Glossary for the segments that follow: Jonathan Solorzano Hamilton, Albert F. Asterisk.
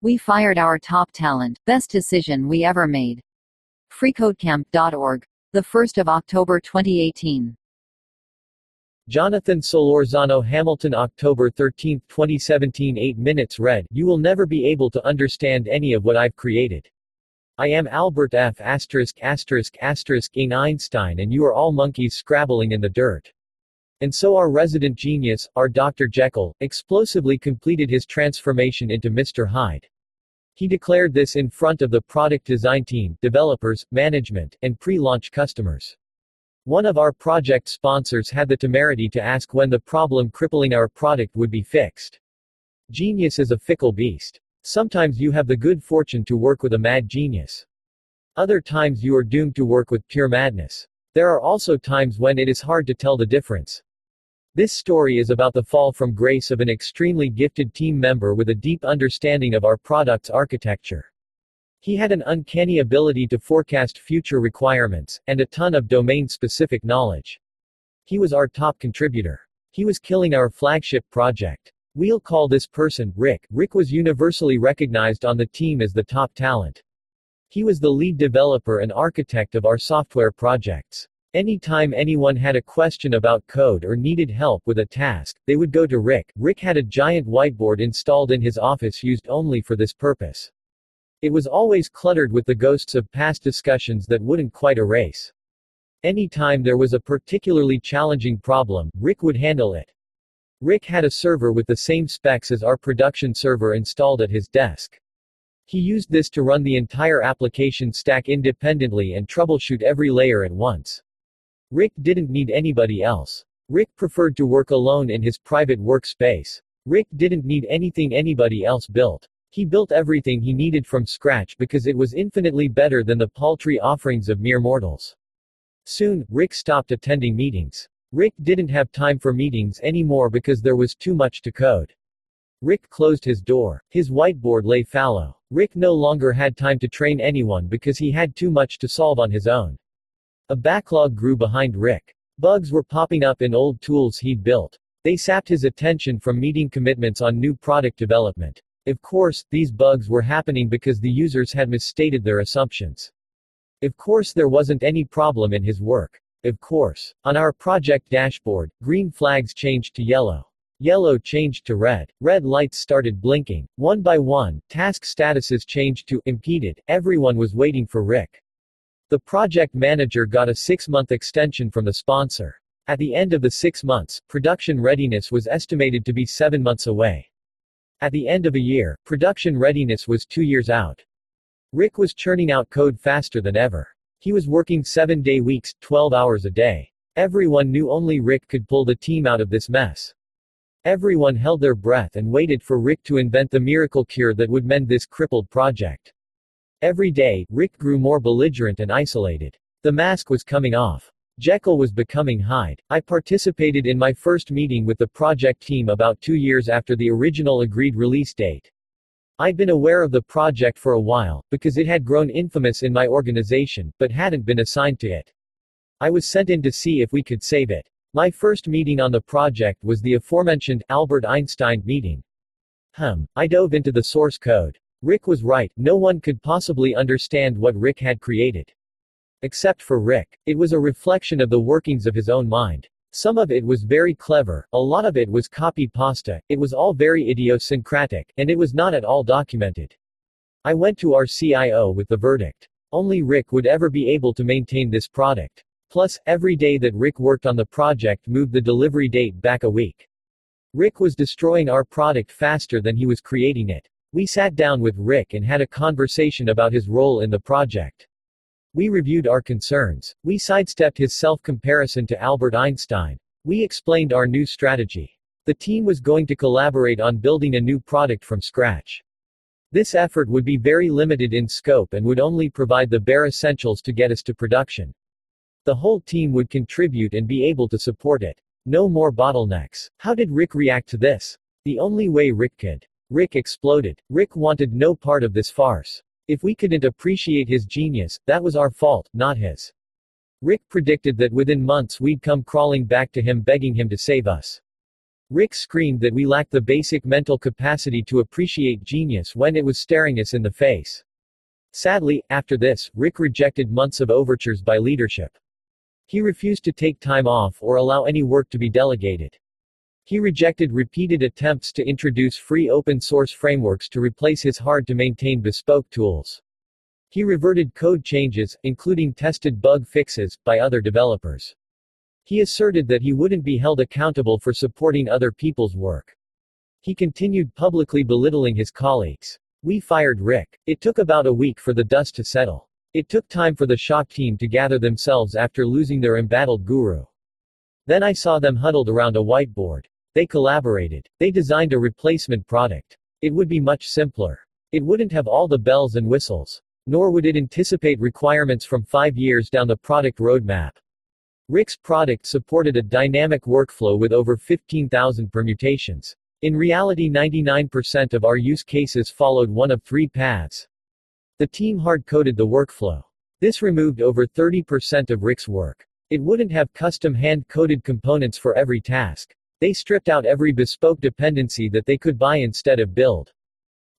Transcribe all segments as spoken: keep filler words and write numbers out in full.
We fired our top talent. Best decision we ever made. FreeCodeCamp dot org. The first of October twenty eighteen. Jonathan Solorzano Hamilton, October thirteenth twenty seventeen. Eight minutes read. You will never be able to understand any of what I've created. I am Albert F. Asterisk Asterisk Asterisk in Einstein, and you are all monkeys scrabbling in the dirt. And so our resident genius, our Doctor Jekyll, explosively completed his transformation into Mister Hyde. He declared this in front of the product design team, developers, management, and pre-launch customers. One of our project sponsors had the temerity to ask when the problem crippling our product would be fixed. Genius is a fickle beast. Sometimes you have the good fortune to work with a mad genius. Other times you are doomed to work with pure madness. There are also times when it is hard to tell the difference. This story is about the fall from grace of an extremely gifted team member with a deep understanding of our product's architecture. He had an uncanny ability to forecast future requirements, and a ton of domain-specific knowledge. He was our top contributor. He was killing our flagship project. We'll call this person Rick. Rick was universally recognized on the team as the top talent. He was the lead developer and architect of our software projects. Anytime anyone had a question about code or needed help with a task, they would go to Rick. Rick had a giant whiteboard installed in his office used only for this purpose. It was always cluttered with the ghosts of past discussions that wouldn't quite erase. Anytime there was a particularly challenging problem, Rick would handle it. Rick had a server with the same specs as our production server installed at his desk. He used this to run the entire application stack independently and troubleshoot every layer at once. Rick didn't need anybody else. Rick preferred to work alone in his private workspace. Rick didn't need anything anybody else built. He built everything he needed from scratch because it was infinitely better than the paltry offerings of mere mortals. Soon, Rick stopped attending meetings. Rick didn't have time for meetings anymore because there was too much to code. Rick closed his door. His whiteboard lay fallow. Rick no longer had time to train anyone because he had too much to solve on his own. A backlog grew behind Rick. Bugs were popping up in old tools he'd built. They sapped his attention from meeting commitments on new product development. Of course, these bugs were happening because the users had misstated their assumptions. Of course, there wasn't any problem in his work. Of course. On our project dashboard, green flags changed to yellow. Yellow changed to red. Red lights started blinking. One by one, task statuses changed to impeded. Everyone was waiting for Rick. The project manager got a six-month extension from the sponsor. At the end of the six months, production readiness was estimated to be seven months away. At the end of a year, production readiness was two years out. Rick was churning out code faster than ever. He was working seven-day weeks, twelve hours a day. Everyone knew only Rick could pull the team out of this mess. Everyone held their breath and waited for Rick to invent the miracle cure that would mend this crippled project. Every day, Rick grew more belligerent and isolated. The mask was coming off. Jekyll was becoming Hyde. I participated in my first meeting with the project team about two years after the original agreed release date. I'd been aware of the project for a while, because it had grown infamous in my organization, but hadn't been assigned to it. I was sent in to see if we could save it. My first meeting on the project was the aforementioned Albert Einstein meeting. Hum. I dove into the source code. Rick was right, no one could possibly understand what Rick had created. Except for Rick. It was a reflection of the workings of his own mind. Some of it was very clever, a lot of it was copy-pasta, it was all very idiosyncratic, and it was not at all documented. I went to our C I O with the verdict. Only Rick would ever be able to maintain this product. Plus, every day that Rick worked on the project moved the delivery date back a week. Rick was destroying our product faster than he was creating it. We sat down with Rick and had a conversation about his role in the project. We reviewed our concerns. We sidestepped his self-comparison to Albert Einstein. We explained our new strategy. The team was going to collaborate on building a new product from scratch. This effort would be very limited in scope and would only provide the bare essentials to get us to production. The whole team would contribute and be able to support it. No more bottlenecks. How did Rick react to this? The only way Rick could. Rick exploded. Rick wanted no part of this farce. If we couldn't appreciate his genius, that was our fault, not his. Rick predicted that within months we'd come crawling back to him begging him to save us. Rick screamed that we lacked the basic mental capacity to appreciate genius when it was staring us in the face. Sadly, after this, Rick rejected months of overtures by leadership. He refused to take time off or allow any work to be delegated. He rejected repeated attempts to introduce free open-source frameworks to replace his hard-to-maintain bespoke tools. He reverted code changes, including tested bug fixes, by other developers. He asserted that he wouldn't be held accountable for supporting other people's work. He continued publicly belittling his colleagues. We fired Rick. It took about a week for the dust to settle. It took time for the shock team to gather themselves after losing their embattled guru. Then I saw them huddled around a whiteboard. They collaborated. They designed a replacement product. It would be much simpler. It wouldn't have all the bells and whistles. Nor would it anticipate requirements from five years down the product roadmap. Rick's product supported a dynamic workflow with over fifteen thousand permutations. In reality, ninety-nine percent of our use cases followed one of three paths. The team hard-coded the workflow. This removed over thirty percent of Rick's work. It wouldn't have custom hand-coded components for every task. They stripped out every bespoke dependency that they could buy instead of build.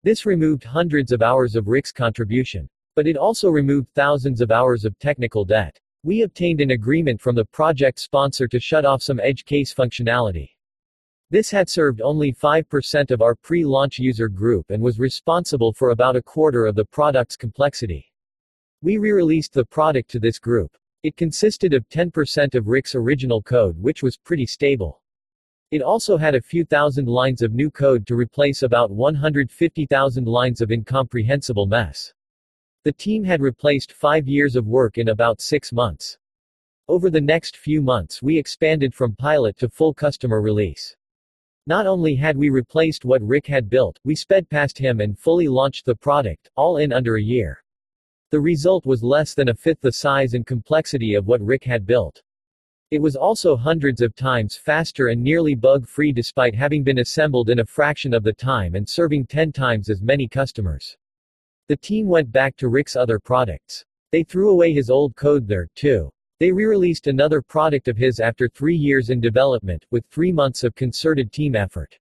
This removed hundreds of hours of Rick's contribution. But it also removed thousands of hours of technical debt. We obtained an agreement from the project sponsor to shut off some edge case functionality. This had served only five percent of our pre-launch user group and was responsible for about a quarter of the product's complexity. We re-released the product to this group. It consisted of ten percent of Rick's original code, which was pretty stable. It also had a few thousand lines of new code to replace about one hundred fifty thousand lines of incomprehensible mess. The team had replaced five years of work in about six months. Over the next few months, we expanded from pilot to full customer release. Not only had we replaced what Rick had built, we sped past him and fully launched the product, all in under a year. The result was less than a fifth the size and complexity of what Rick had built. It was also hundreds of times faster and nearly bug-free despite having been assembled in a fraction of the time and serving ten times as many customers. The team went back to Rick's other products. They threw away his old code there, too. They re-released another product of his after three years in development, with three months of concerted team effort.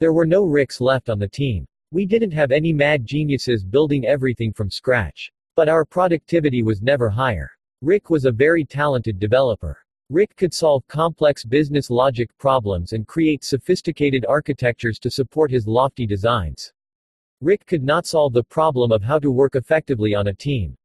There were no Ricks left on the team. We didn't have any mad geniuses building everything from scratch. But our productivity was never higher. Rick was a very talented developer. Rick could solve complex business logic problems and create sophisticated architectures to support his lofty designs. Rick could not solve the problem of how to work effectively on a team.